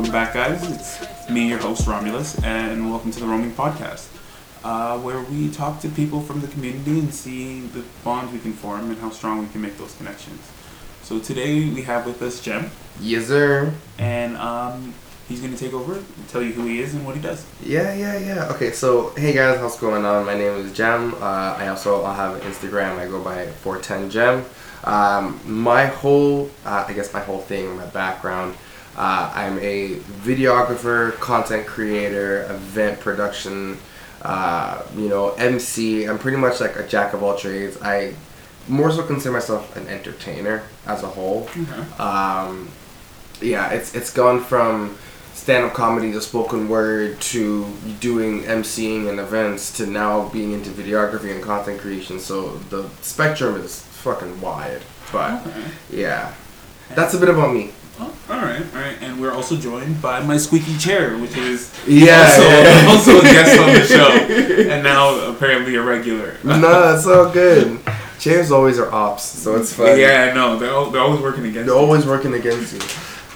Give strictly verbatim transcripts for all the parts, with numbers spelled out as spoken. Welcome back, guys. It's me, your host, Romulus, and welcome to the Roaming Podcast, uh, where we talk to people from the community and see the bonds we can form and how strong we can make those connections. So today we have with us Jem. Yes, sir. And um, he's going to take over and tell you who he is and what he does. Yeah, yeah, yeah. Okay, so hey, guys. How's it going on? My name is Jem. Uh, I also have an Instagram. I go by four ten Jem. Um, my whole, uh, I guess my whole thing, my background, uh, I'm a videographer, content creator, event production, uh, you know, M C. I'm pretty much like a jack of all trades. I more so consider myself an entertainer as a whole. Mm-hmm. Um, yeah, it's, it's gone from stand-up comedy to spoken word to doing emceeing and events to now being into videography and content creation. So the spectrum is fucking wide, but okay. Yeah, that's a bit about me. Oh, all right, all right, and we're also joined by my squeaky chair, which is yeah, also, yeah. also a guest on the show, and now apparently a regular. No, it's all good. Chairs always are ops, so it's fun. Yeah, no, they're all, they're always working against. They're you. always working against you.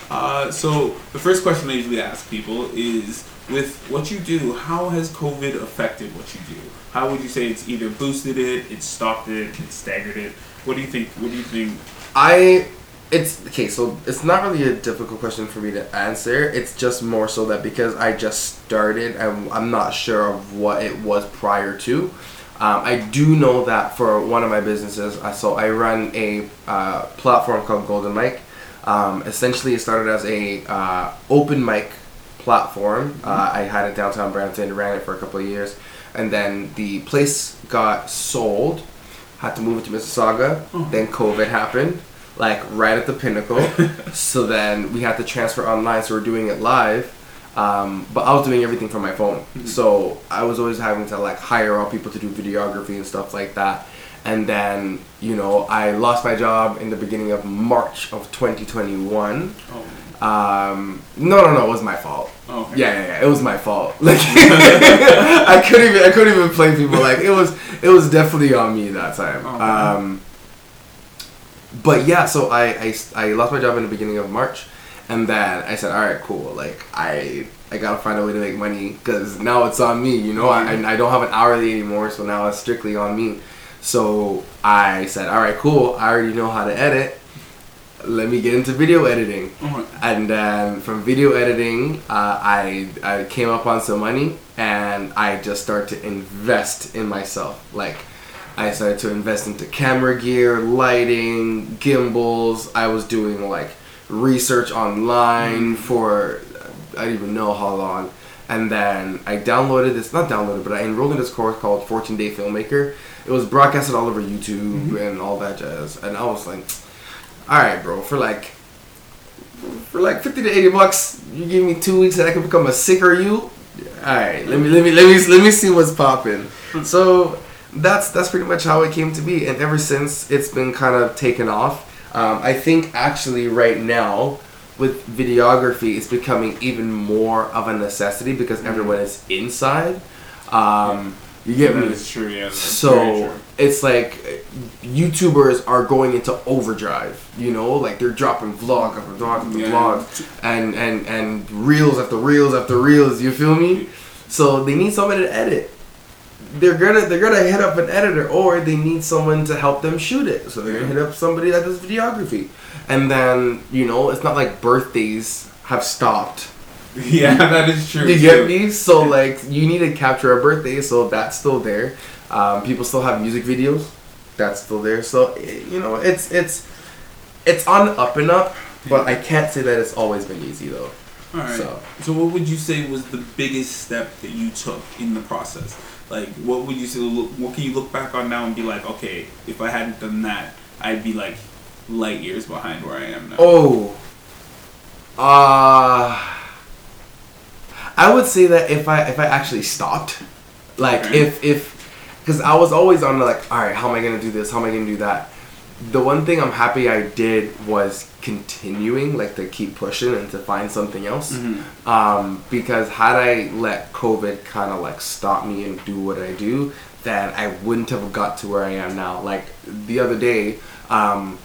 Uh, so the first question I usually ask people is, with what you do, how has COVID affected what you do? How would you say it's either boosted it, it's stopped it, it's staggered it? What do you think? What do you think? I, it's, okay, so it's not really a difficult question for me to answer. It's just more so that because I just started, I'm, I'm not sure of what it was prior to. Um, I do know that for one of my businesses, I, so I run a uh, platform called Golden Mic. Um, essentially, it started as a uh, open mic platform. Mm-hmm. Uh, I had it downtown Brampton, ran it for a couple of years, and then the place got sold. Had to move it to Mississauga. Oh. Then COVID happened, like right at the pinnacle. So then we had to transfer online. So we're doing it live, um, but I was doing everything from my phone. Mm-hmm. So I was always having to like hire out people to do videography and stuff like that. And then, you know, I lost my job in the beginning of March of twenty twenty-one. Oh. Um, no, no, no, it was my fault. Oh, okay. Yeah, yeah, yeah, it was my fault. Like, I couldn't even, I couldn't even blame people. Like, it was, it was definitely on me that time. Oh, um, but yeah, so I, I, I lost my job in the beginning of March, and then I said, all right, cool. Like, I, I gotta find a way to make money because now it's on me. You know, mm-hmm. I, I don't have an hourly anymore, so now it's strictly on me. So I said, all right, cool. I already know how to edit. Let me get into video editing. Uh-huh. And then from video editing, uh, I I came up on some money, and I just started to invest in myself. Like, I started to invest into camera gear, lighting, gimbals. I was doing, like, research online for I don't even know how long. And then I downloaded this, not downloaded, but I enrolled in this course called fourteen-Day Filmmaker. It was broadcasted all over YouTube mm-hmm. and all that jazz. And I was like, all right, bro, for like for like fifty to eighty bucks, you give me two weeks and I can become a sicker you? All right, let me let me let me let me see what's popping. So that's that's pretty much how it came to be, and ever since it's been kind of taken off. Um, I think actually right now with videography, it's becoming even more of a necessity because mm-hmm. everyone is inside. Um, you get me? It's true, yeah. That's so true. It's like YouTubers are going into overdrive, you know, like they're dropping vlog after vlog after yeah. vlog, and, and and reels after reels after reels. You feel me? So they need somebody to edit. They're gonna they're gonna hit up an editor, or they need someone to help them shoot it. So they're gonna hit up somebody that does videography, and then you know it's not like birthdays have stopped. Yeah, that is true. You get me? So, like, you need to capture a birthday, so that's still there. Um, people still have music videos. That's still there. So, you know, it's it's it's on up and up, but I can't say that it's always been easy, though. All right. So, so what would you say was the biggest step that you took in the process? Like, what would you say, what can you look back on now and be like, okay, if I hadn't done that, I'd be, like, light years behind where I am now? Oh. Uh... I would say that if I if I actually stopped, like right. if if, because I was always on the like, all right, how am I gonna do this? How am I gonna do that? The one thing I'm happy I did was continuing, like to keep pushing and to find something else. Mm-hmm. Um, because had I let COVID kind of like stop me and do what I do, then I wouldn't have got to where I am now. Like the other day, um,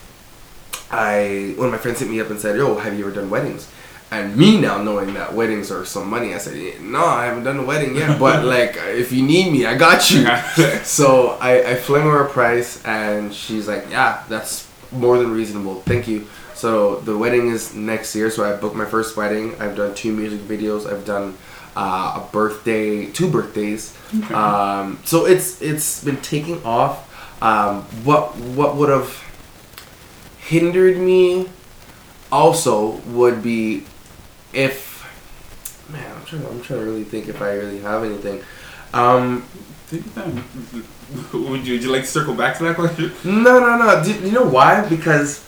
I one of my friends hit me up and said, "Yo, have you ever done weddings?" And me now knowing that weddings are some money, I said, yeah, no, I haven't done a wedding yet, but like, if you need me, I got you. So I, I fling her a price, and she's like, yeah, that's more than reasonable. Thank you. So the wedding is next year. So I booked my first wedding. I've done two music videos. I've done uh, a birthday, two birthdays. Okay. Um, so it's it's been taking off. Um, what what would have hindered me also would be if, man, I'm trying, I'm trying to really think if I really have anything. Um, would you, would you like to circle back to that question? No, no, no. Do, you know why? Because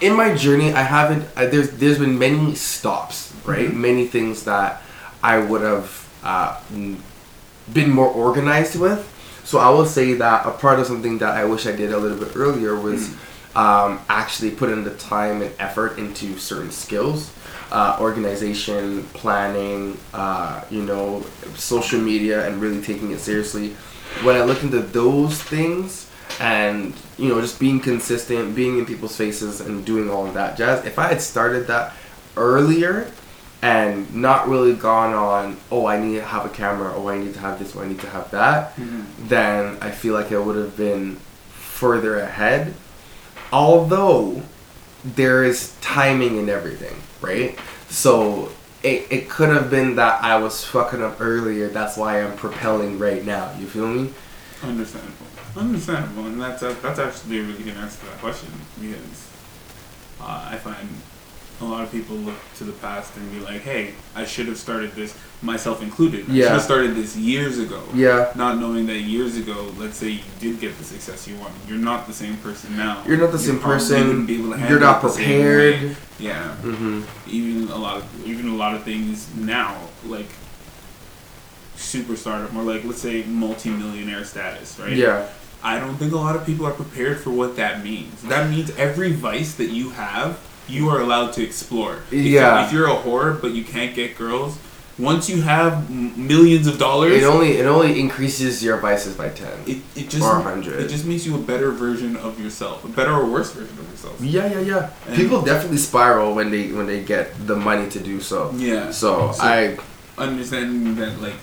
in my journey, I haven't. I, there's there's been many stops, right? Mm-hmm. Many things that I would have uh, been more organized with. So I will say that a part of something that I wish I did a little bit earlier was mm-hmm. um, actually put in the time and effort into certain skills. Uh, organization, planning, uh, you know, social media, and really taking it seriously. When I look into those things and, you know, just being consistent, being in people's faces and doing all of that jazz, if I had started that earlier and not really gone on, oh, I need to have a camera, oh, I need to have this, oh, I need to have that, mm-hmm. then I feel like I would have been further ahead. Although there is timing in everything, right? So it it could have been that I was fucking up earlier. That's why I'm propelling right now. You feel me? Understandable. Understandable. And that's a, that's actually a really good answer to that question, because uh, I find a lot of people look to the past and be like, hey, I should have started this, myself included. I yeah. should have started this years ago. Yeah. Not knowing that years ago, let's say you did get the success you wanted, you're not the same person now. You're not the same person. Be able to you're not prepared. Yeah. Mm-hmm. Even a lot of even a lot of things now, like superstardom, or like let's say multi-millionaire status, right? Yeah. I don't think a lot of people are prepared for what that means. That means every vice that you have, you are allowed to explore. Because yeah. if you're a whore, but you can't get girls, once you have millions of dollars, it only it only increases your vices by ten. It it just or one hundred. It just makes you a better version of yourself, a better or worse version of yourself. Yeah, yeah, yeah. And people definitely spiral when they when they get the money to do so. Yeah. So, so I understand that like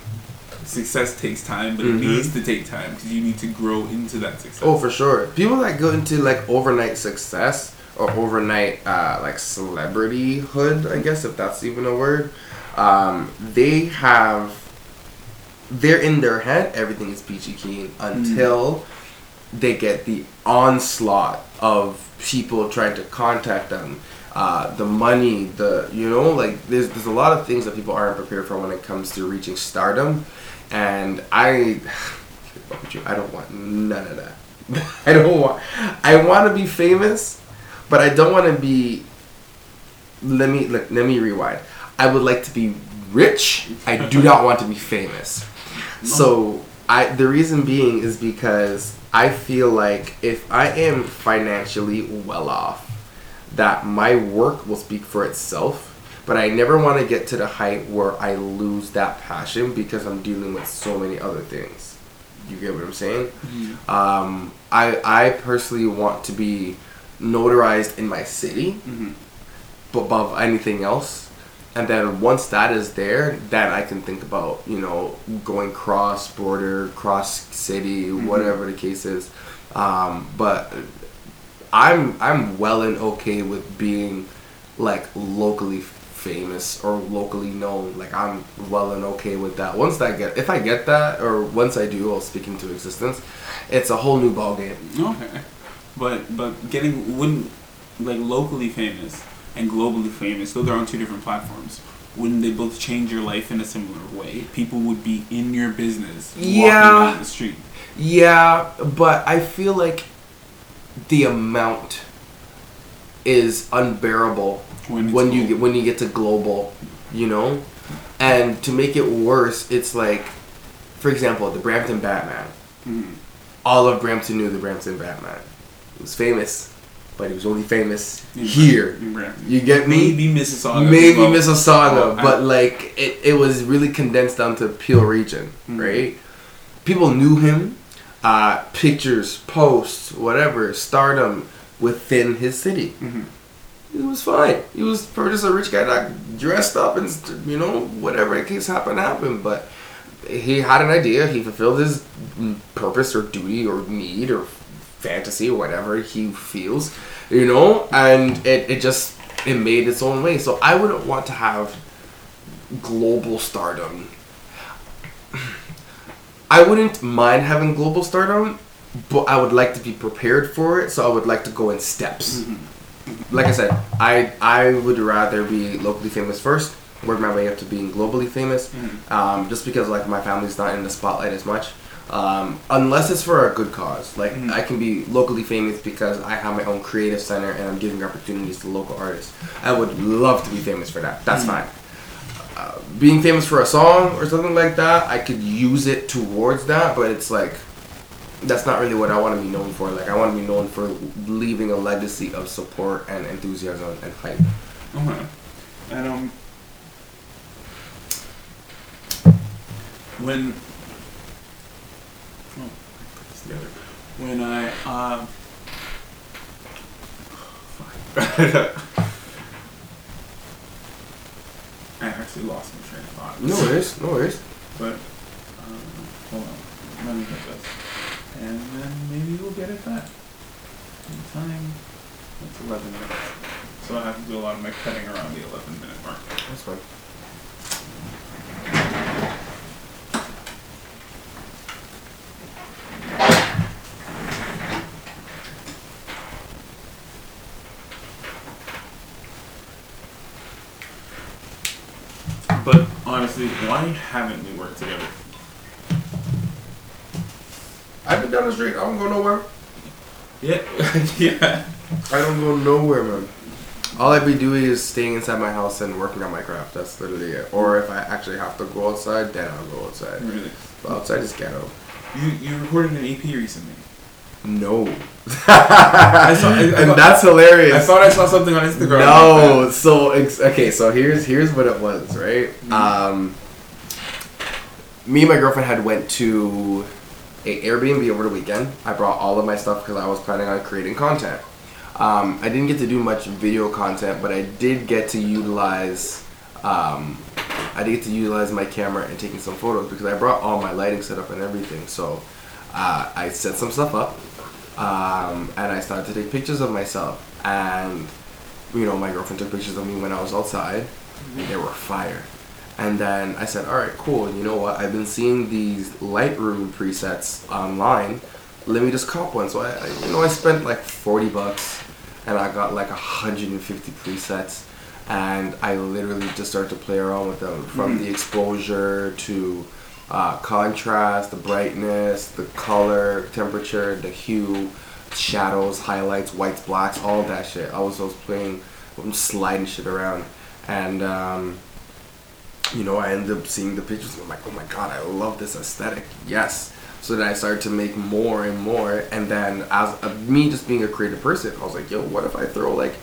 success takes time, but mm-hmm. it needs to take time because you need to grow into that success. Oh, for sure. People that go into like overnight success, or overnight uh, like celebrityhood, I guess, if that's even a word, um, they have, they're in their head, everything is peachy keen until mm. they get the onslaught of people trying to contact them, uh, the money, the, you know, like there's, there's a lot of things that people aren't prepared for when it comes to reaching stardom. And I, I don't want none of that. I don't want, I want to be famous, but I don't want to be, let me let, let me rewind. I would like to be rich. I do not want to be famous. So I the reason being is because I feel like if I am financially well off, that my work will speak for itself. But I never want to get to the height where I lose that passion because I'm dealing with so many other things. You get what I'm saying? Mm-hmm. Um, I I personally want to be notarized in my city, mm-hmm. above anything else, and then once that is there, then I can think about, you know, going cross border, cross city, mm-hmm. whatever the case is. Um, but I'm I'm well and okay with being like locally famous or locally known. Like I'm well and okay with that. Once that get if I get that, or once I do, I'll speak into existence. It's a whole new ballgame. Okay. But but getting wouldn't like locally famous and globally famous, though they're on two different platforms, wouldn't they both change your life in a similar way? People would be in your business, yeah, walking down the street. Yeah, but I feel like the amount is unbearable when, when you get when you get to global, you know? And to make it worse, it's like, for example, the Brampton Batman. Mm-hmm. All of Brampton knew the Brampton Batman. It was famous, but he was only famous in here. Brand. You get me? Maybe Mississauga. Maybe well. Mississauga, well, but like it, it was really condensed down to Peel region, mm-hmm. right? People knew him. Uh, pictures, posts, whatever, stardom within his city. Mm-hmm. It was fine. He was just a rich guy that dressed up and, you know, whatever the case happened to happen. But he had an idea. He fulfilled his purpose or duty or need or fantasy or whatever he feels, you know, and it, it just, it made its own way. So I wouldn't want to have global stardom. I wouldn't mind having global stardom, but I would like to be prepared for it, so I would like to go in steps. Mm-hmm. Like I said, I I would rather be locally famous first, work my way up to being globally famous, mm-hmm. um, just because like my family's not in the spotlight as much, um, unless it's for a good cause. Like mm-hmm. I can be locally famous because I have my own creative center and I'm giving opportunities to local artists. I would love to be famous for that. That's mm-hmm. fine. Uh, being famous for a song or something like that, I could use it towards that, but it's like, that's not really what I want to be known for. Like, I want to be known for leaving a legacy of support and enthusiasm and hype. Okay. And, um... When... Oh, I put this together. When I, um... I actually lost my train of thought. No worries, no worries. But, um, hold on. Let me get this. And then maybe we'll get it back. In time, it's eleven minutes. So I have to do a lot of my cutting around the eleven minute mark. That's fine. But honestly, why haven't we worked together? I've been down the street. I don't go nowhere. Yeah. Yeah. I don't go nowhere, man. All I be doing is staying inside my house and working on my craft. That's literally it. Or if I actually have to go outside, then I'll go outside. Really? But outside is ghetto. You you recorded an E P recently. No. I saw, I, I and thought, that's hilarious. I thought I saw something on Instagram. No. Like so, okay. So here's here's what it was, right? Mm-hmm. Um, me and my girlfriend had went to a Airbnb over the weekend. I brought all of my stuff because I was planning on creating content. Um, I didn't get to do much video content, but I did get to utilize um, I did get to utilize my camera and taking some photos because I brought all my lighting setup and everything. So uh, I set some stuff up um, and I started to take pictures of myself. And you know, my girlfriend took pictures of me when I was outside, and they were fire. And then I said, all right, cool. You know what? I've been seeing these Lightroom presets online. Let me just cop one. So I, I you know, I spent like forty bucks and I got like one hundred fifty presets. And I literally just started to play around with them, from mm-hmm. the exposure to uh, contrast, the brightness, the color, temperature, the hue, shadows, highlights, whites, blacks, all that shit. I was, I was playing, I'm sliding shit around. And, um, you know, I ended up seeing the pictures and I'm like, oh my god, I love this aesthetic, yes. So then I started to make more and more, and then as a, me just being a creative person, I was like, yo, what if I throw like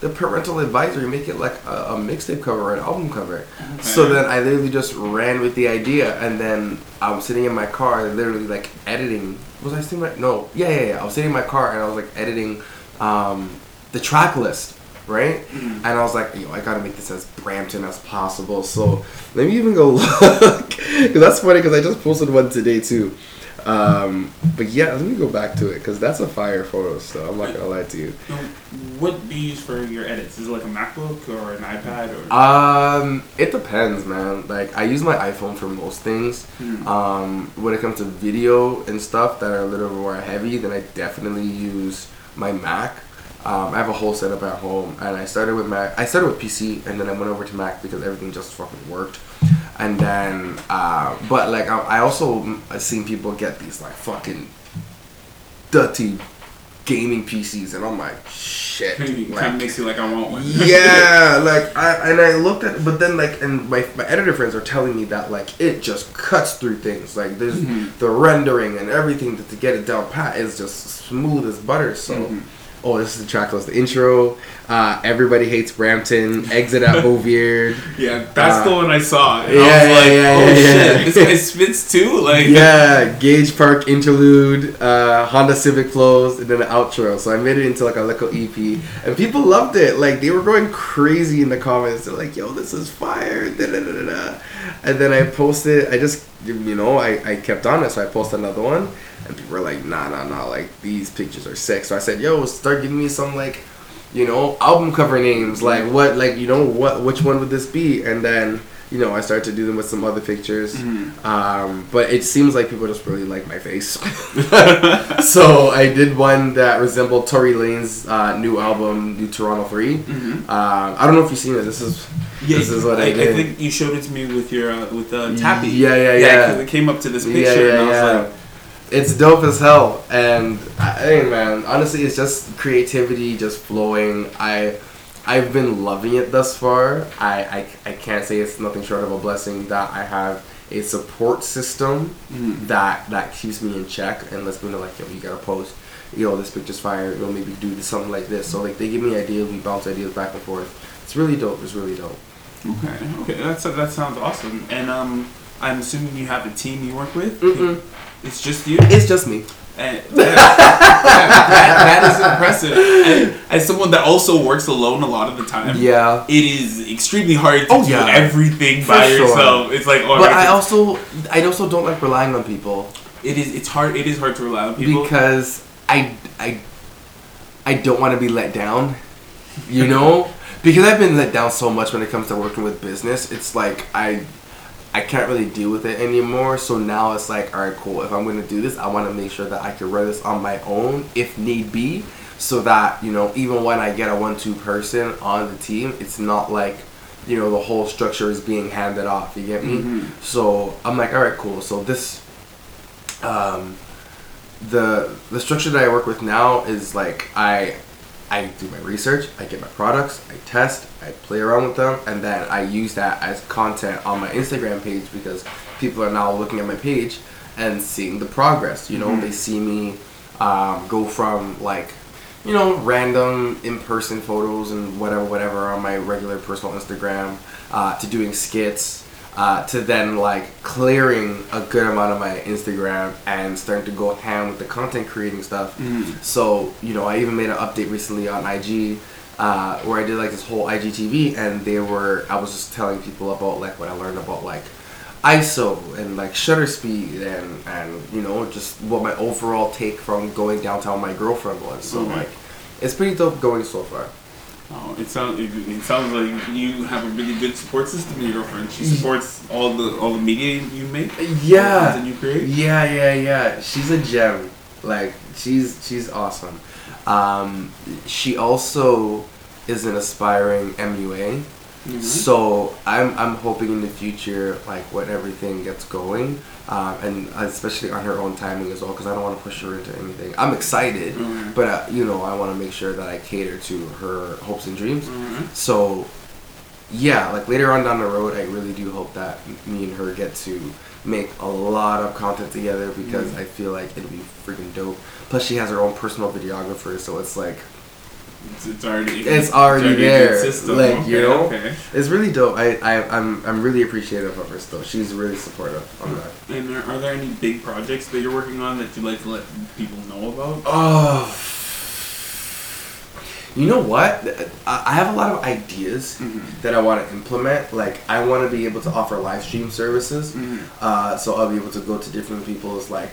the parental advisory, make it like a, a mixtape cover or an album cover? Okay. So then I literally just ran with the idea, and then I'm sitting in my car literally like editing, was I sitting in my, no, yeah, yeah, yeah, I was sitting in my car and I was like editing um, the track list. Right? Mm-hmm. And I was like, yo, I gotta make this as Brampton as possible. So let me even go look. Because that's funny, because I just posted one today too. Um, but yeah, let me go back to it, because that's a fire photo, so I'm not gonna lie to you. What do you use for your edits? Is it like a MacBook or an iPad? Or? Um, it depends, man. Like, I use my iPhone for most things. Mm-hmm. Um, when it comes to video and stuff that are a little more heavy, then I definitely use my Mac. Um, I have a whole setup at home, and I started with Mac. I started with P C, and then I went over to Mac because everything just fucking worked. And then, uh, but like I, I also I've seen people get these like fucking dirty gaming P Cs, and I'm like, shit. It like, kind of makes you like I want one. Yeah, like I and I looked at, but then like, and my my editor friends are telling me that like it just cuts through things. Like there's mm-hmm. the rendering and everything to, to get it down pat is just smooth as butter. So. Mm-hmm. oh, this is the track list, the intro, uh, Everybody Hates Brampton, Exit at Bovier. Yeah, that's uh, the one I saw. And yeah, I was like, yeah, oh yeah, shit, yeah. This guy spits too? Like, yeah, Gage Park interlude, uh, Honda Civic flows, and then an outro. So I made it into like a little E P. And people loved it. Like, they were going crazy in the comments. They're like, yo, this is fire. Da, da, da, da, da. And then I posted, I just, you know, I, I kept on it. So I posted another one. And people were like, nah, nah, nah, like, these pictures are sick. So I said, yo, start giving me some, like, you know, album cover names. Like, what, like, you know, what, which one would this be? And then, you know, I started to do them with some other pictures. Mm-hmm. Um, but it seems like people just really like my face. So I did one that resembled Tory Lanez's uh, new album, New Toronto three. Mm-hmm. Um, I don't know if you've seen it. This is... Yeah, this is what like, I did. I think you showed it to me with your, uh, with uh, Tappy. Yeah, yeah, yeah. Yeah, because it came up to this picture, yeah, yeah, and I was yeah. like... It's dope as hell, and I think, man, honestly, it's just creativity just flowing. I, I've been loving it thus far. I, I, I can't say it's nothing short of a blessing that I have a support system mm. that, that keeps me in check and lets me know, like, yo, you gotta post, yo, this picture's fire, yo, maybe do something like this. So, like, they give me ideas, we bounce ideas back and forth. It's really dope, it's really dope. Okay, okay, that's, that sounds awesome. And um, I'm assuming you have a team you work with? Mm-mm. It's just you? It's just me. And that, that, that is impressive. And as someone that also works alone a lot of the time, yeah, it is extremely hard to oh, do yeah. everything For by sure. yourself. It's like, oh, but I also, I also don't like relying on people. It is, it's hard. It is hard to rely on people because I, I, I don't want to be let down. You know, because I've been let down so much when it comes to working with business. It's like I. I can't really deal with it anymore. So now it's like, all right, cool. If I'm going to do this, I want to make sure that I can run this on my own if need be. So that, you know, even when I get a one two person on the team, it's not like, you know, the whole structure is being handed off. You get me? Mm-hmm. So I'm like, all right, cool. So this, um, the the structure that I work with now is like I... I do my research, I get my products, I test, I play around with them, and then I use that as content on my Instagram page because people are now looking at my page and seeing the progress. You know, mm-hmm. they see me um, go from like, you know, random in-person photos and whatever, whatever on my regular personal Instagram uh, to doing skits. Uh, to then like clearing a good amount of my Instagram and starting to go ham with the content creating stuff. Mm. So, you know, I even made an update recently on I G uh, where I did like this whole I G T V and they were, I was just telling people about like what I learned about like I S O and like shutter speed and, and you know, just what my overall take from going downtown with my girlfriend was. So mm-hmm. like, it's pretty dope going so far. Oh, it sounds it, it sounds like you have a really good support system in your girlfriend. She supports all the all the media you make. Yeah. That you create. Yeah, yeah, yeah. She's a gem. Like she's she's awesome. Um, she also is an aspiring M U A. Mm-hmm. So I'm I'm hoping in the future, like when everything gets going, um, and especially on her own timing as well, because I don't want to push her into anything. I'm excited, mm-hmm. but uh, you know I want to make sure that I cater to her hopes and dreams. Mm-hmm. So yeah, like later on down the road, I really do hope that me and her get to make a lot of content together because mm-hmm. I feel like it'll be freaking dope. Plus, she has her own personal videographer, so it's like. It's, it's already it's already, it's already there system. Like okay, you know okay. It's really dope. I, I, I'm I'm really appreciative of her still. She's really supportive on that. And there, are there any big projects that you're working on that you'd like to let people know about? Oh, you know what, I have a lot of ideas mm-hmm. that I want to implement. Like I want to be able to offer live stream services mm-hmm. uh, so I'll be able to go to different people's like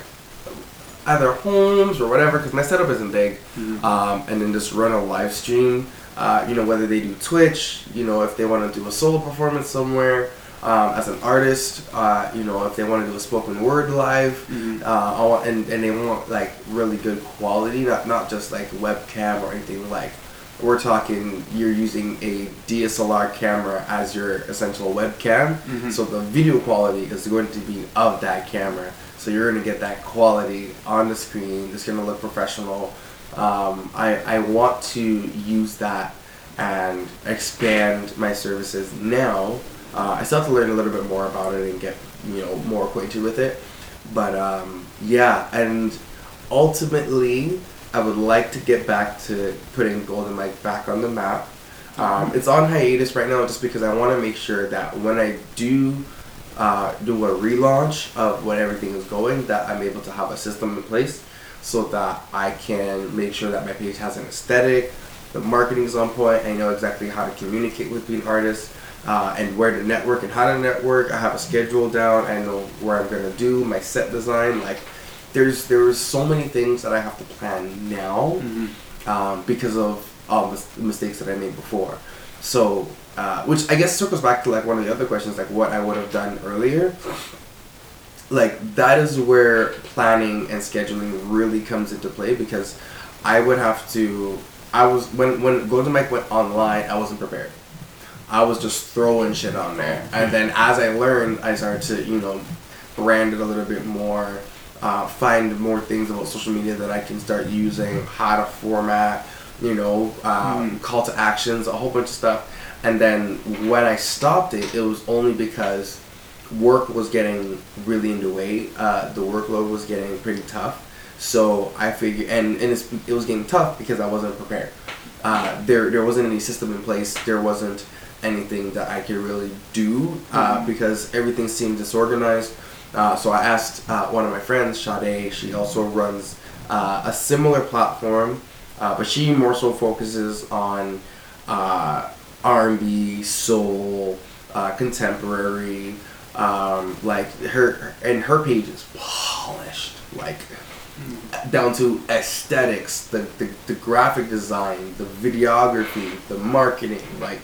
either homes or whatever, because my setup isn't big, mm-hmm. um, and then just run a live stream, uh, you know, whether they do Twitch, you know, if they want to do a solo performance somewhere, um, as an artist, uh, you know, if they want to do a spoken word live, mm-hmm. uh, and, and they want, like, really good quality, not, not just, like, webcam or anything, like, we're talking you're using a D S L R camera as your essential webcam, mm-hmm. so the video quality is going to be of that camera. So you're going to get that quality on the screen. It's going to look professional. Um, I, I want to use that and expand my services now. Uh, I still have to learn a little bit more about it and get, you know, more acquainted with it. But, um, yeah, and ultimately, I would like to get back to putting Golden Mic back on the map. Um, it's on hiatus right now just because I want to make sure that when I do uh, do a relaunch of when everything is going, that I'm able to have a system in place so that I can make sure that my page has an aesthetic, the marketing is on point, and I know exactly how to communicate with being artists, uh, and where to network and how to network. I have a schedule down, I know where I'm going to do, my set design, like there's there's so many things that I have to plan now mm-hmm. um, because of all the mistakes that I made before. So, uh, which I guess circles back to like one of the other questions, like what I would have done earlier. Like that is where planning and scheduling really comes into play, because I would have to, I was, when, when Golden Mic went online, I wasn't prepared. I was just throwing shit on there. And then as I learned, I started to, you know, brand it a little bit more, uh, find more things about social media that I can start using, how to format, you know, um, mm. call to actions, a whole bunch of stuff. And then when I stopped it, it was only because work was getting really in the way. Uh, the workload was getting pretty tough. So I figured, and, and it's, it was getting tough because I wasn't prepared. Uh, there, there wasn't any system in place. There wasn't anything that I could really do uh, mm-hmm. because everything seemed disorganized. Uh, so I asked uh, one of my friends, Sade. She also runs uh, a similar platform. Uh, but she more so focuses on uh, R and B, soul, uh, contemporary, um, like her, and her page is polished, like down to aesthetics, the, the, the graphic design, the videography, the marketing, like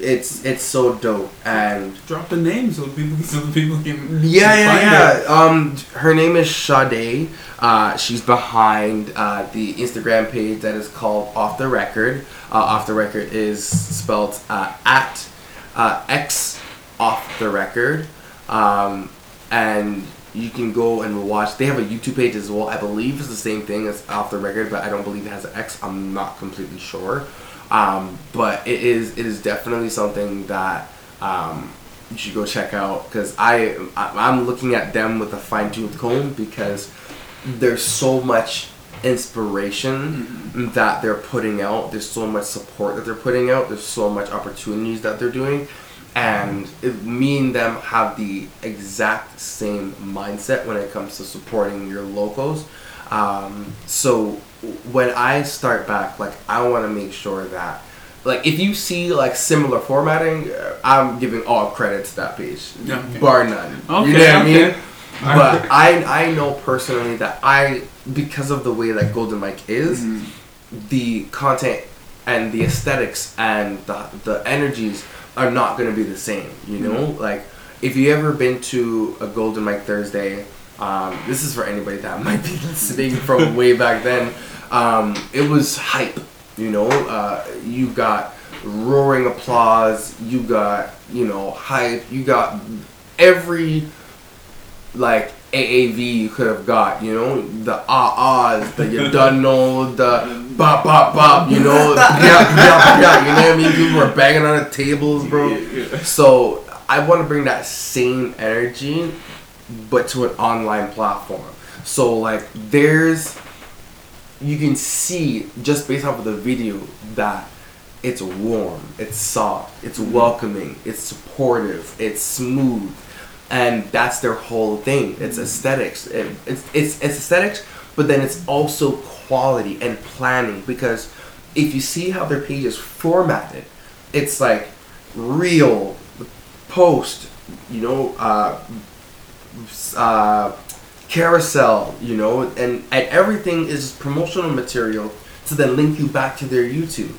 it's it's so dope. And drop the name so people so people can yeah can yeah find yeah. It. Um, her name is Sade. Uh, she's behind uh, the Instagram page that is called Off the Record. Uh, Off the Record is spelled uh, at uh, X Off the Record, um, and you can go and watch. They have a YouTube page as well. I believe it's the same thing as Off the Record, but I don't believe it has an X. I'm not completely sure. Um, but it is it is definitely something that um, you should go check out, because I, I I'm looking at them with a fine-tooth comb, because there's so much inspiration mm-hmm. that they're putting out. There's so much support that they're putting out. There's so much opportunities that they're doing, and it, me and them have the exact same mindset when it comes to supporting your locals. Um, so. When I start back, like, I want to make sure that, like, if you see, like, similar formatting, I'm giving all credit to that page. Okay. Bar none. Okay, you know what okay. I mean? But okay. I I know personally that I, because of the way that Golden Mic is, mm-hmm. the content and the aesthetics and the, the energies are not going to be the same, you know? Mm-hmm. Like, if you ever been to a Golden Mic Thursday... Um, this is for anybody that might be listening from way back then. Um, it was hype, you know. Uh, you got roaring applause. You got, you know, hype. You got every, like, A A V you could have got, you know. The ah-ahs, the you done know, the bop, bop, bop, you know. Yeah, yeah, yeah, you know what I mean? People were banging on the tables, bro. So I want to bring that same energy, but to an online platform. So, like, there's, you can see just based off of the video that it's warm, it's soft, it's welcoming, it's supportive, it's smooth, and that's their whole thing. It's aesthetics. It, it's, it's, it's aesthetics, but then it's also quality and planning, because if you see how their page is formatted, it's like reel, post, you know, uh, Uh, carousel, you know, and, and everything is promotional material to then link you back to their YouTube.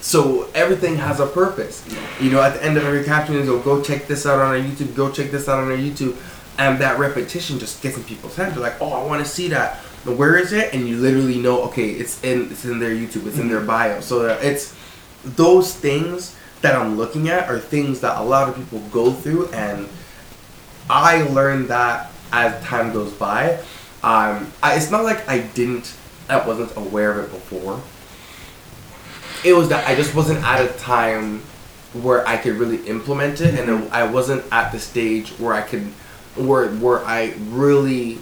So everything has a purpose. You know, at the end of every caption, they go, go check this out on our YouTube, go check this out on our YouTube. And that repetition just gets in people's heads. They're like, oh, I want to see that. Where is it? And you literally know, okay, it's in it's in their YouTube, it's mm-hmm. in their bio. So that it's those things that I'm looking at are things that a lot of people go through, and I learned that as time goes by. Um, I, it's not like I didn't, I wasn't aware of it before. It was that I just wasn't at a time where I could really implement it, and it, I wasn't at the stage where I could, where where I really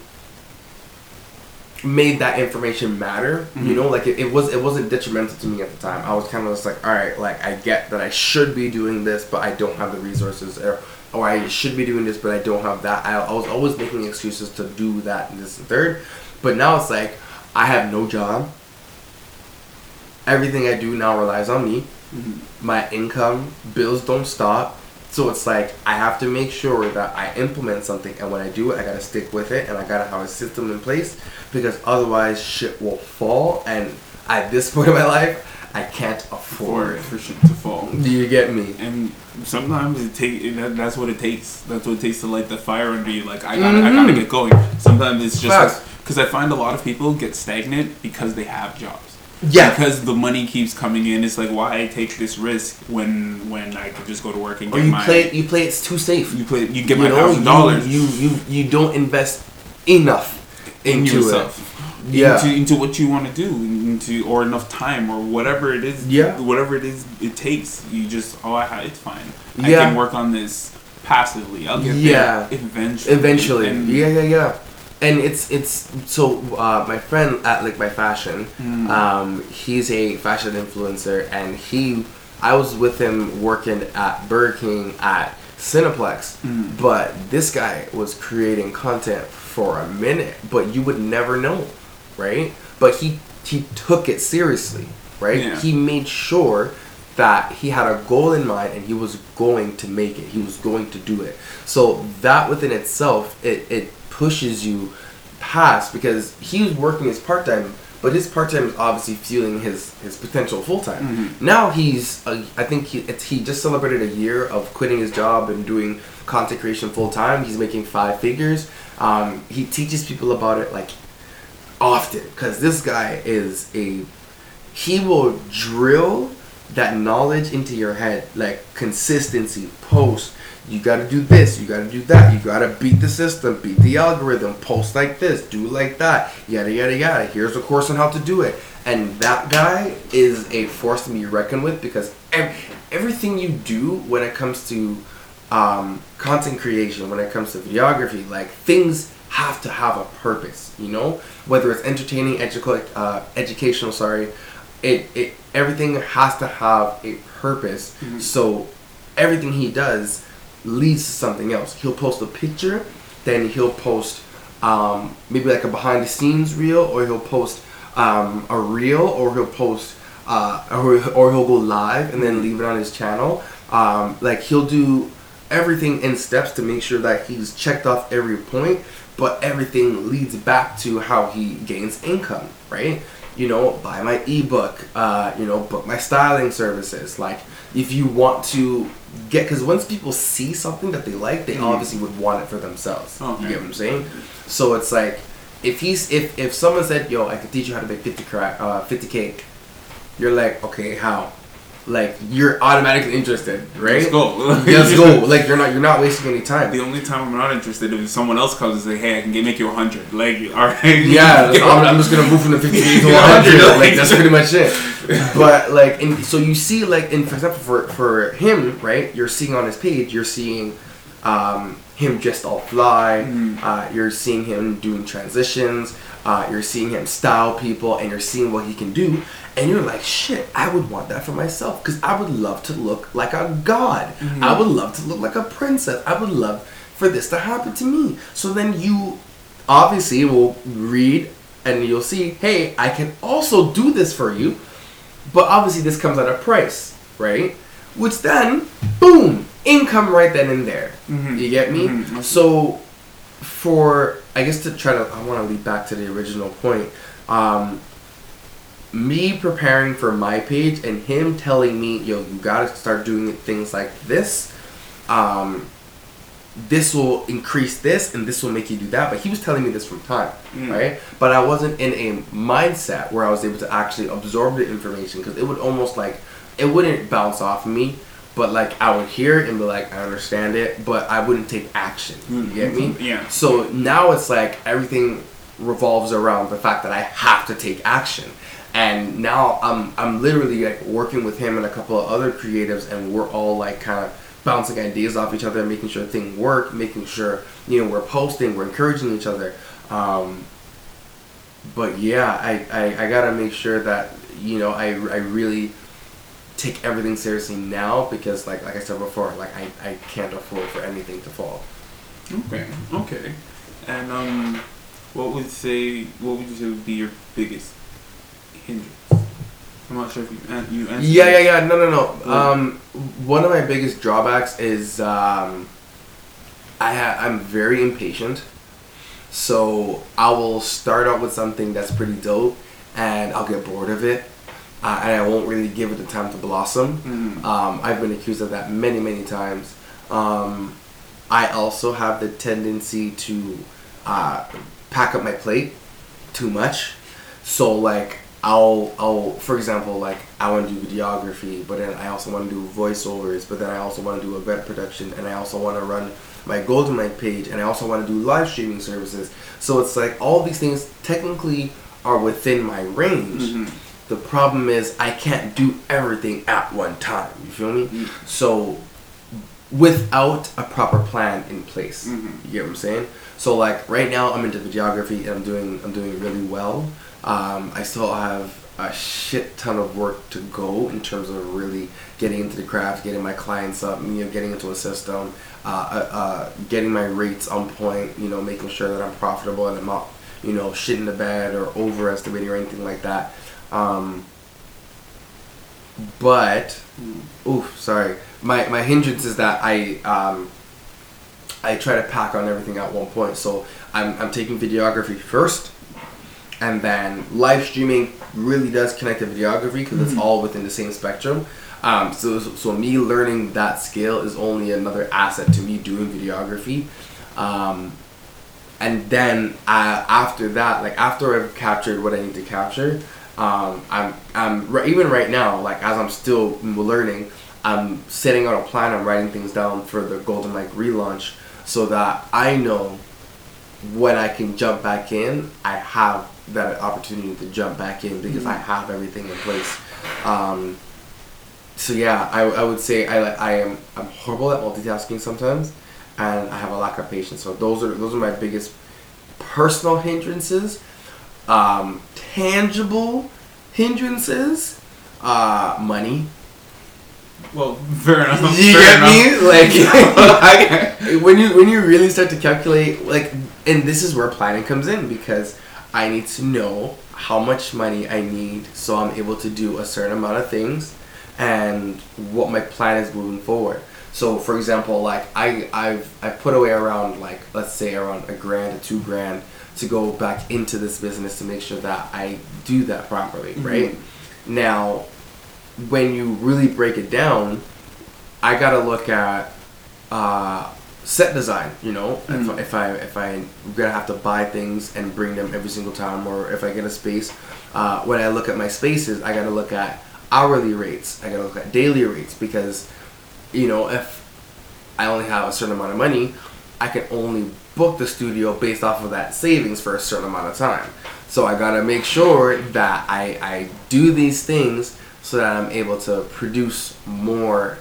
made that information matter, mm-hmm. you know, like it, it was it wasn't detrimental to me at the time. I was kind of just like, all right, like I get that I should be doing this, but I don't have the resources, or or I should be doing this, but I don't have that. I, I was always making excuses to do that and this and third, but now it's like I have no job. Everything I do now relies on me. Mm-hmm. My income, bills don't stop. So it's like, I have to make sure that I implement something, and when I do it, I gotta stick with it, and I gotta have a system in place, because otherwise shit will fall, and at this point in my life, I can't afford for shit to fall. Do you get me? And sometimes it take that, that's what it takes. That's what it takes to light the fire under you. Like, I gotta, mm-hmm. I gotta get going. Sometimes it's just, because I find a lot of people get stagnant because they have jobs. Yeah, because the money keeps coming in. It's like, why I take this risk when when I could just go to work and get or you my play it, you play it's too safe. You play you get you my thousand dollars. You, you you don't invest enough into in yourself. It. Yeah, into, into what you want to do, into or enough time or whatever it is. Yeah, whatever it is it takes. You just oh I, it's fine. I yeah. can work on this passively. I'll get yeah. there eventually. Eventually, and, yeah, yeah, yeah. And it's it's so uh, my friend at like my fashion, mm. um, he's a fashion influencer, and he I was with him working at Burger King at Cineplex, mm. but this guy was creating content for a minute, but you would never know, right? But he he took it seriously, right? Yeah. He made sure that he had a goal in mind, and he was going to make it. He was going to do it. So that within itself, it it. pushes you past, because he was working his part-time, but his part-time is obviously fueling his, his potential full-time. Mm-hmm. Now he's, uh, I think he it's, he just celebrated a year of quitting his job and doing content creation full-time. He's making five figures. Um, he teaches people about it, like, often, because this guy is a, he will drill that knowledge into your head, like consistency, post, you gotta do this, you gotta do that, you gotta beat the system, beat the algorithm, post like this, do like that, yada yada yada, here's a course on how to do it. And that guy is a force to be reckoned with, because ev- everything you do when it comes to um, content creation, when it comes to videography, like things have to have a purpose, you know? Whether it's entertaining, edu- uh, educational, sorry, it, it everything has to have a purpose, mm-hmm. so everything he does leads to something else. He'll post a picture, then he'll post um, maybe like a behind the scenes reel, or he'll post um, a reel, or he'll post uh, or, or he'll go live and then leave it on his channel. Um, like he'll do everything in steps to make sure that he's checked off every point, but everything leads back to how he gains income, right? You know, buy my ebook, uh, you know, book my styling services. Like, if you want to get, because once people see something that they like, they mm-hmm. obviously would want it for themselves. Okay. You get what I'm saying? So it's like, if he's, if, if someone said, yo, I could teach you how to make fifty crack, uh, fifty K, you're like, okay, how? Like, you're automatically interested, right? Let's go. Let's go. Like, you're not you're not wasting any time. The only time I'm not interested is if someone else comes and say, hey, I can make you one hundred. Like, all right. Yeah, so I'm, I'm just going to move from the fifty-eight to one hundred. Like, that's pretty much it. But, like, and so you see, like, in, for example, for, for him, right, you're seeing on his page, you're seeing um, him dressed all fly. Mm-hmm. Uh, you're seeing him doing transitions. Uh, you're seeing him style people, and you're seeing what he can do. And you're like, shit, I would want that for myself, because I would love to look like a god. Mm-hmm. I would love to look like a princess. I would love for this to happen to me. So then you obviously will read and you'll see, hey, I can also do this for you. But obviously this comes at a price, right? Which then, boom, income right then and there. Mm-hmm. You get me? Mm-hmm. So for, I guess to try to, I want to lead back to the original point. Um... Me preparing for my page and him telling me, yo, you gotta start doing things like this. Um, this will increase this and this will make you do that. But he was telling me this from time, mm. right? But I wasn't in a mindset where I was able to actually absorb the information, because it would almost like, it wouldn't bounce off me. But like, I would hear it and be like, I understand it, but I wouldn't take action. Mm-hmm. You get me? Yeah. So now it's like everything revolves around the fact that I have to take action. And now I'm I'm literally like working with him and a couple of other creatives, and we're all like kind of bouncing ideas off each other, making sure things work, making sure, you know, we're posting, we're encouraging each other. Um, but yeah, I, I, I gotta make sure that, you know, I, I really take everything seriously now, because like like I said before, like I, I can't afford for anything to fall. Okay, okay. And um, what would say what would you say would be your biggest hindrance? I'm not sure if you an you answered. Yeah, yeah, yeah. No, no, no. Um, one of my biggest drawbacks is um, I ha I'm very impatient, so I will start out with something that's pretty dope, and I'll get bored of it. Uh, and I won't really give it the time to blossom. Mm. Um, I've been accused of that many, many times. Um, I also have the tendency to uh, pack up my plate too much. So, like, I'll, I'll, for example, like, I want to do videography, but then I also want to do voiceovers, but then I also want to do event production, and I also want to run my Golden Mic page, and I also want to do live streaming services. So it's like all these things technically are within my range. Mm-hmm. The problem is I can't do everything at one time. You feel me? Mm-hmm. So without a proper plan in place, mm-hmm. you get what I'm saying? So like right now I'm into videography and I'm doing I'm doing really well. Um, I still have a shit ton of work to go in terms of really getting into the craft, getting my clients up, you know, getting into a system, uh, uh, uh, getting my rates on point, you know, making sure that I'm profitable and I'm not, you know, shit in the bed or overestimating or anything like that. Um, but, oof, sorry. My, my hindrance is that I, um, I try to pack on everything at one point. So I'm, I'm taking videography first, and then live streaming really does connect to videography because mm-hmm. it's all within the same spectrum. Um, so, so me learning that skill is only another asset to me doing videography. Um, and then, uh, after that, like after I've captured what I need to capture, Um, I'm, I'm even right now, like as I'm still learning, I'm setting out a plan. I'm writing things down for the Golden Mic relaunch so that I know when I can jump back in, I have that opportunity to jump back in because mm-hmm. I have everything in place. Um, so yeah, I, I would say I, I am, I'm horrible at multitasking sometimes, and I have a lack of patience. So those are, those are my biggest personal hindrances. Um, tangible hindrances, uh, money. Well, fair enough. You get me? Like, I, when you when you really start to calculate, like, and this is where planning comes in, because I need to know how much money I need so I'm able to do a certain amount of things and what my plan is moving forward. So, for example, like I I've I put away around like let's say around a grand or two grand. To go back into this business to make sure that I do that properly, right? Mm-hmm. Now, when you really break it down, I gotta look at uh, set design. You know, mm-hmm. if, if I if I'm gonna have to buy things and bring them every single time, or if I get a space, uh, when I look at my spaces, I gotta look at hourly rates. I gotta look at daily rates because, you know, if I only have a certain amount of money, I can only book the studio based off of that savings for a certain amount of time. So I gotta make sure that I, I do these things so that I'm able to produce more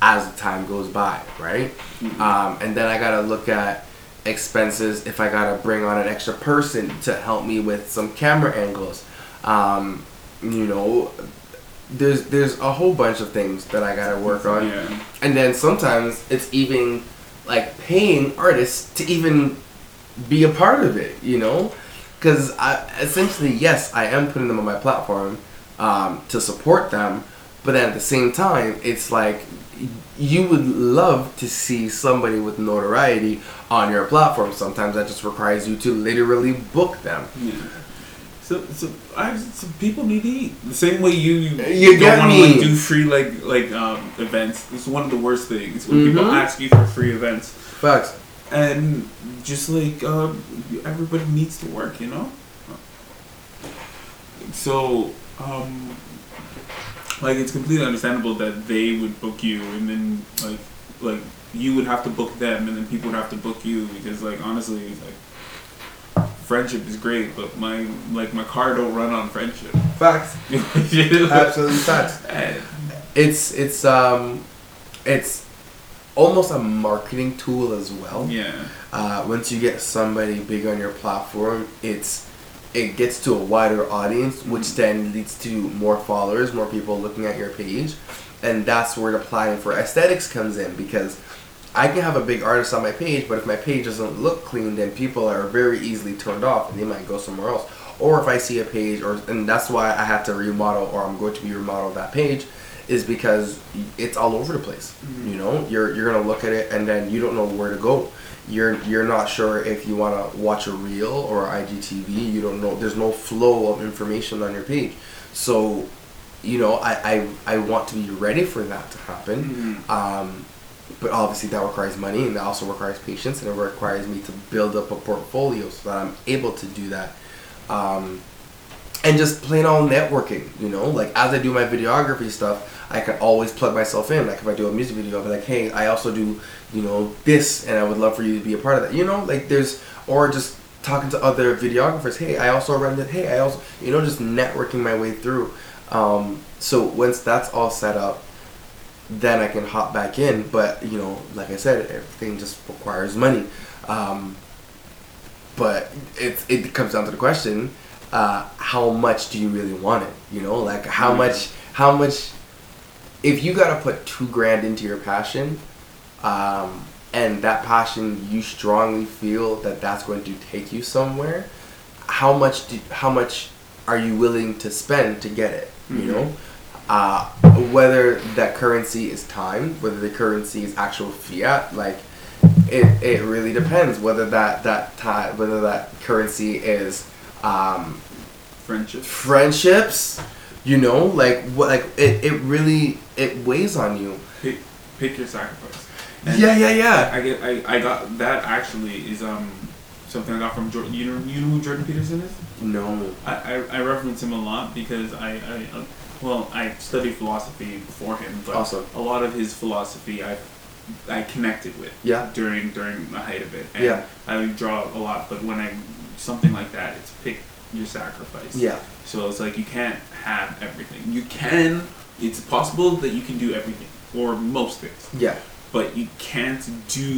as the time goes by, right? Mm-hmm. Um, and then I gotta look at expenses if I gotta bring on an extra person to help me with some camera angles. Um, you know, there's, there's a whole bunch of things that I gotta work on. Yeah. And then sometimes it's even like paying artists to even be a part of it, you know, because I essentially, yes, I am putting them on my platform um, to support them, but then at the same time, it's like you would love to see somebody with notoriety on your platform. Sometimes that just requires you to literally book them. Yeah. So, so, I, so people need to eat the same way you you, you don't want to like, do free like like um, events. It's one of the worst things when mm-hmm. people ask you for free events. Facts. And just like uh, everybody needs to work, you know. So, um, like it's completely understandable that they would book you, and then like like you would have to book them, and then people would have to book you because like honestly, like. Friendship is great, but my like my car don't run on friendship. Facts. Absolutely facts. It's it's um it's almost a marketing tool as well. Yeah. Uh, once you get somebody big on your platform, it's it gets to a wider audience, mm-hmm. which then leads to more followers, more people looking at your page. And that's where the applying for aesthetics comes in, because I can have a big artist on my page, but if my page doesn't look clean, then people are very easily turned off and they might go somewhere else. Or if I see a page, or and that's why I have to remodel, or I'm going to be remodeled that page, is because it's all over the place. Mm-hmm. You know, you're you're gonna look at it and then you don't know where to go. You're you're not sure if you want to watch a reel or I G T V. You don't know. There's no flow of information on your page. So, you know, I I, I want to be ready for that to happen. Mm-hmm. Um, but obviously that requires money, and that also requires patience, and it requires me to build up a portfolio so that I'm able to do that. Um, and just plain old networking, you know, like as I do my videography stuff, I can always plug myself in. Like if I do a music video, I'll be like, hey, I also do, you know, this, and I would love for you to be a part of that. You know, like there's, or just talking to other videographers. Hey, I also run that. Hey, I also, you know, just networking my way through. Um, so once that's all set up, then I can hop back in. But, you know, like I said, everything just requires money. Um, But it, it comes down to the question, uh, how much do you really want it? You know, like how mm-hmm. much, how much, if you got to put two grand into your passion, um, and that passion, you strongly feel that that's going to take you somewhere, how much, do, how much are you willing to spend to get it? Mm-hmm. You know, uh, whether that currency is time, whether the currency is actual fiat, like, It, it really depends whether that that time, whether that currency is um, friendships. Friendships, you know, like what, like it, it really it weighs on you. Pick, pick your sacrifice. And yeah, yeah, yeah. I, I get I, I got that actually is um something I got from Jordan. You know, you know who Jordan Peterson is? No. I, I, I reference him a lot because I, I uh, well I studied philosophy before him, but awesome. A lot of his philosophy I. I connected with yeah. during during the height of it, and yeah. I would draw a lot. But when I something like that, it's pick your sacrifice. Yeah. So it's like you can't have everything. You can. It's possible that you can do everything or most things. Yeah. But you can't do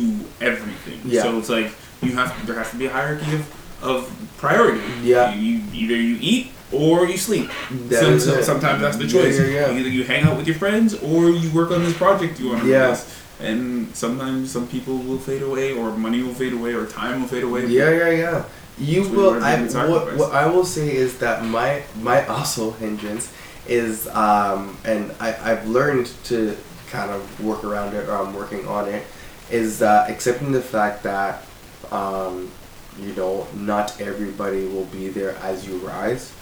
everything. Yeah. So it's like you have. There has to be a hierarchy of, of priority. Yeah. You, you either you eat or you sleep. That so, so sometimes that's the choice. Yeah, yeah, yeah. Either you hang out with your friends or you work on this project you want to do. Yeah. Release. And sometimes some people will fade away, or money will fade away, or time will fade away. Yeah, yeah, yeah. You so will. I, what, what I will say is that my my also hindrance is, um, and I, I've learned to kind of work around it, or I'm working on it, is uh, accepting the fact that, um, you know, not everybody will be there as you rise,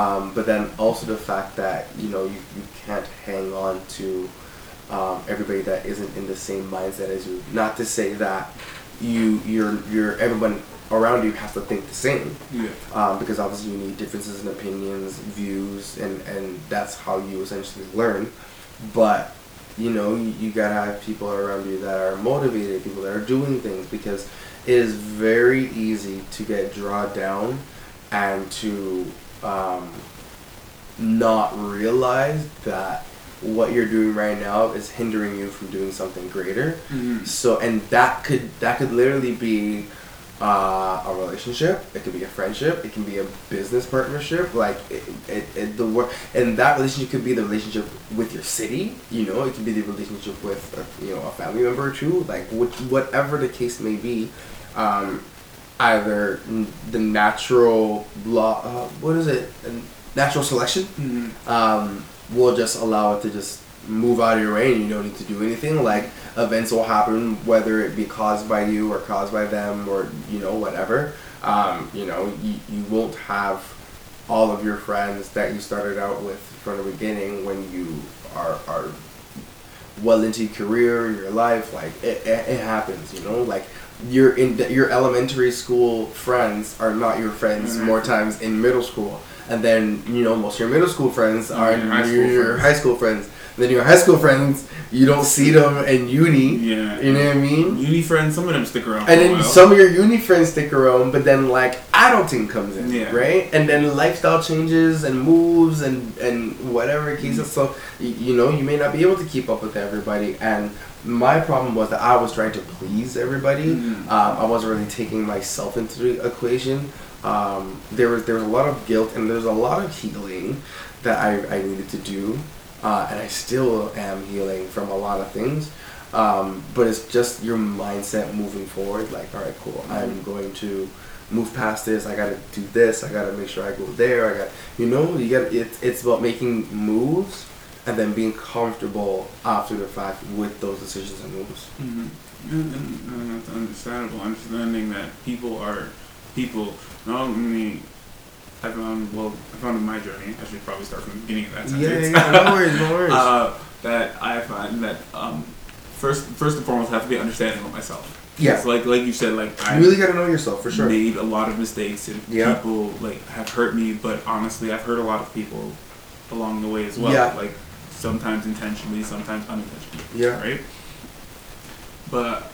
um, but then also the fact that, you know, you, you can't hang on to Um, everybody that isn't in the same mindset as you. Not to say that you, you're, you're, everyone around you has to think the same. Yeah. Um, because obviously you need differences in opinions, views, and, and that's how you essentially learn. But, you know, you, you gotta have people around you that are motivated, people that are doing things, because it is very easy to get drawn down and to um, not realize that what you're doing right now is hindering you from doing something greater. Mm-hmm. So, and that could that could literally be uh, a relationship. It could be a friendship. It can be a business partnership. Like it, it, it the work, and that relationship could be the relationship with your city. You know, it could be the relationship with a, you know, a family member too. Like which, whatever the case may be, um, either the natural law. Uh, what is it? Natural selection. Mm-hmm. Um, will just allow it to just move out of your way and you don't need to do anything. Like events will happen, whether it be caused by you or caused by them, or, you know, whatever. Um, you know, you, you won't have all of your friends that you started out with from the beginning when you are, are well into your career, your life. Like it, it, it happens, you know, like your, in the, your elementary school friends are not your friends mm-hmm. more times in middle school. And then, you know, most of your middle school friends are yeah, your, high school, your friends. high school friends. And then your high school friends, you don't see them in uni. Yeah. You know what I mean? Uni friends, some of them stick around. And then some of your uni friends stick around, but then, like, adulting comes in, yeah. right? And then lifestyle changes and moves and, and whatever cases. Mm-hmm. So, you know, you may not be able to keep up with everybody. And my problem was that I was trying to please everybody. Mm-hmm. um, I wasn't really taking myself into the equation. Um, there was there was a lot of guilt, and there's a lot of healing that I, I needed to do, uh, and I still am healing from a lot of things. Um, but it's just your mindset moving forward. Like, all right, cool. Mm-hmm. I'm going to move past this. I gotta do this. I gotta make sure I go there. I got, you know, you got. It's it's about making moves and then being comfortable after the fact with those decisions and moves. Mm-hmm. And, and, and that's understandable. Understanding that people are people. Not only I found well, I found in my journey. I should probably start from the beginning of that sentence. Yeah, yeah, no worries, no worries. Uh, that I find that um, first, first and foremost, I have to be understanding of myself. Yeah, it's like like you said, like I really gotta know yourself for sure. Made a lot of mistakes, and yeah. people like have hurt me, but honestly, I've hurt a lot of people along the way as well. Yeah. Like sometimes intentionally, sometimes unintentionally. Yeah, right. But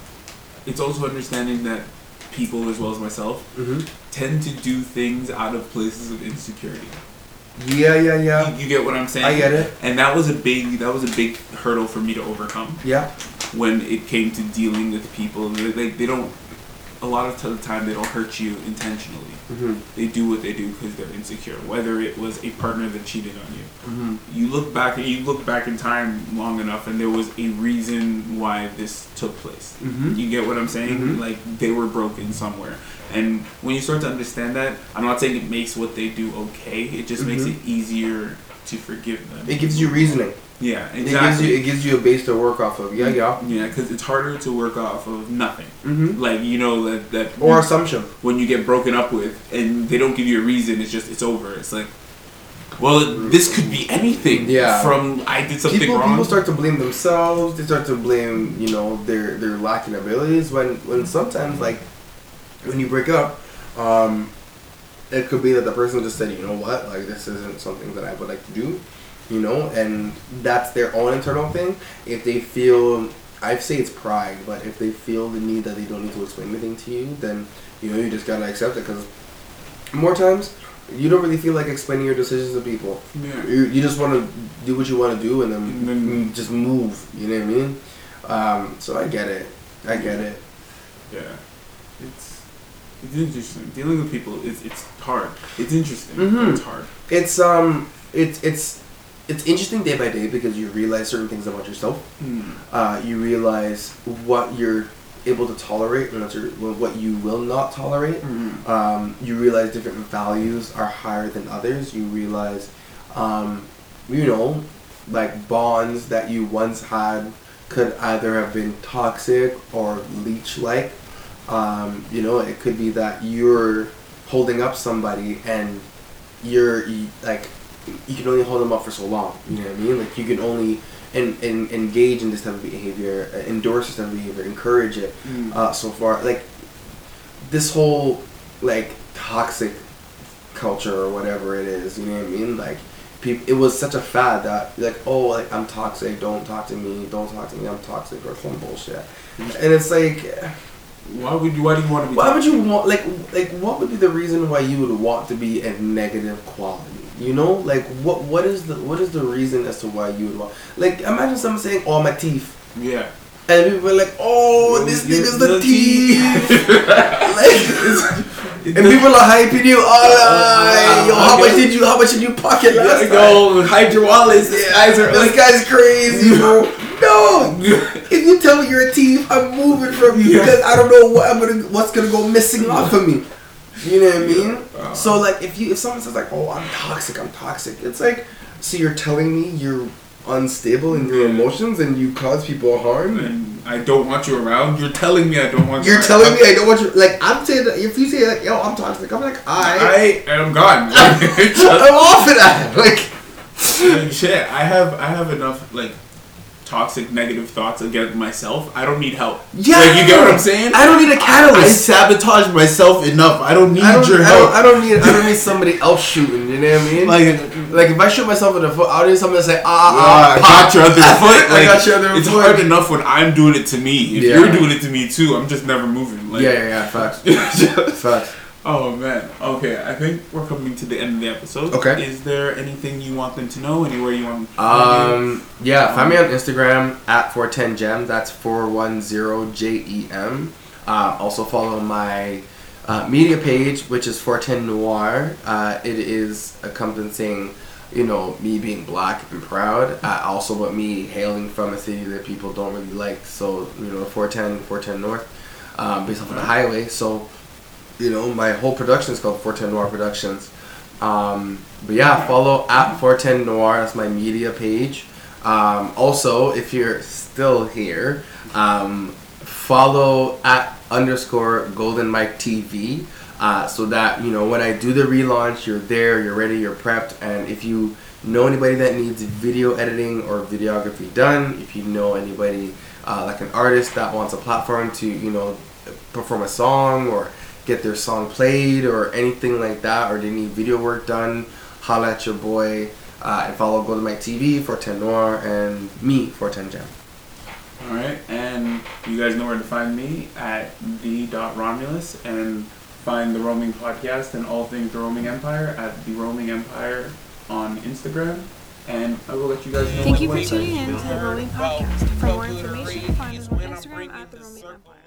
it's also understanding that people, as well as myself, mm-hmm. tend to do things out of places of insecurity. Yeah, yeah, yeah. You, you get what I'm saying? I get it. And that was a big that was a big hurdle for me to overcome. Yeah. When it came to dealing with people, they, they, they don't, a lot of the time, they don't hurt you intentionally. Mm-hmm. They do what they do because they're insecure, whether it was a partner that cheated on you. Mm-hmm. You look back and you look back in time long enough, and there was a reason why this took place. Mm-hmm. You get what I'm saying? Mm-hmm. Like, they were broken somewhere. And when you start to understand that, I'm not saying it makes what they do okay, it just mm-hmm. makes it easier to forgive them. It gives you reasoning. Yeah, exactly. It gives you, it gives you a base to work off of. Yeah, yeah. Yeah, because it's harder to work off of nothing. Mm-hmm. Like, you know, that... that or assumption. When you get broken up with and they don't give you a reason, it's just, it's over. It's like, well, this could be anything. Yeah. From, I did something people, wrong. People start to blame themselves. They start to blame, you know, their, their lacking abilities. When, when sometimes, like, when you break up, um, it could be that the person just said, you know what, like, this isn't something that I would like to do. You know, and that's their own internal thing. If they feel, I'd say it's pride, but if they feel the need that they don't need to explain anything to you, then, you know, you just gotta accept it, because more times, you don't really feel like explaining your decisions to people. Yeah. You, you just want to do what you want to do and then, and then just move, you know what I mean? Um, so I get it. I get it. Yeah. It's... It's interesting. Dealing with people, it's, it's hard. It's interesting. Mm-hmm. It's hard. It's, um... It's, it's... It's interesting day by day because you realize certain things about yourself. Mm. Uh, you realize what you're able to tolerate and what you will not tolerate. Mm. Um, you realize different values are higher than others. You realize, um, you know, like bonds that you once had could either have been toxic or leech-like. Um, you know, it could be that you're holding up somebody and you're like... You can only hold them up for so long. You know what I mean? Like, you can only en- en- engage in this type of behavior, endorse this type of behavior, encourage it mm. uh, so far. Like, this whole, like, toxic culture or whatever it is, you know what I mean? Like, pe- it was such a fad that, like, oh, like, I'm toxic, don't talk to me, don't talk to me, I'm toxic, or some bullshit. Mm. And it's like... Why would you? Why do you want to be? Why would you want? Like, like, what would be the reason why you would want to be a negative quality? You know, like, what? What is the? What is the reason as to why you would want? Like, imagine someone saying, "Oh, my teeth." Yeah. And people are like, "Oh, no, this nigga's the, the teeth." teeth. Like, and people are hyping you. Oh, yo, how much did you? How much did you pocket last time? Yo, hide your wallets. This guy's this guy's crazy, bro. No! If you tell me you're a thief, I'm moving from you yeah. because I don't know what I'm gonna, what's gonna go missing off of me. You know what I mean? Uh, so like, if you if someone says like, "Oh, I'm toxic, I'm toxic," it's like, so you're telling me you're unstable in your emotions and you cause people harm. And I don't want you around. You're telling me I don't want you. You're around. telling me I don't want you. Like, I'm saying that if you say like, "Yo, I'm toxic," I'm like, I I am gone. I'm, I'm off of that. Like, and shit. I have I have enough like. toxic negative thoughts against myself. I don't need help. Yeah, like, you get what I'm saying? I don't need a catalyst. I sabotage myself enough. I don't need I don't, your I help. Don't, I don't need I don't need somebody else shooting, you know what I mean? Like like if I shoot myself in the foot, I don't need somebody to say, ah ah I got your other foot. Like, I got your other foot. It's hard enough when I'm doing it to me. If yeah. you're doing it to me too, I'm just never moving. Like, yeah, yeah, yeah, facts. Facts. Oh, man. Okay, I think we're coming to the end of the episode. Okay. Is there anything you want them to know? Anywhere you want them to Um, know? Yeah, find me on Instagram, at four ten Jem. That's four ten J E M. Uh, also follow my uh, media page, which is four ten Noir. Uh, it is encompassing, you know, me being black and proud. Uh, also, but me hailing from a city that people don't really like. So, you know, four ten, four ten North, um, based off of the highway. So... You know, my whole production is called four ten Noir Productions. Um, but yeah, follow at four ten Noir. That's my media page. Um, also, if you're still here, um, follow at underscore Golden Mic T V. Uh, so that, you know, when I do the relaunch, you're there, you're ready, you're prepped. And if you know anybody that needs video editing or videography done, if you know anybody uh, like an artist that wants a platform to, you know, perform a song or get their song played or anything like that, or they need video work done, holla at your boy, uh, and follow Golden Mic T V, four ten Noir, and me, four ten Jem. Alright, and you guys know where to find me at the dot romulus, and find the Roaming Podcast and all things the Roaming Empire at the Roaming Empire on Instagram, and I will let you guys know. Thank you for tuning in to the Roaming Podcast. For more information, find us on Instagram at the Roaming Empire.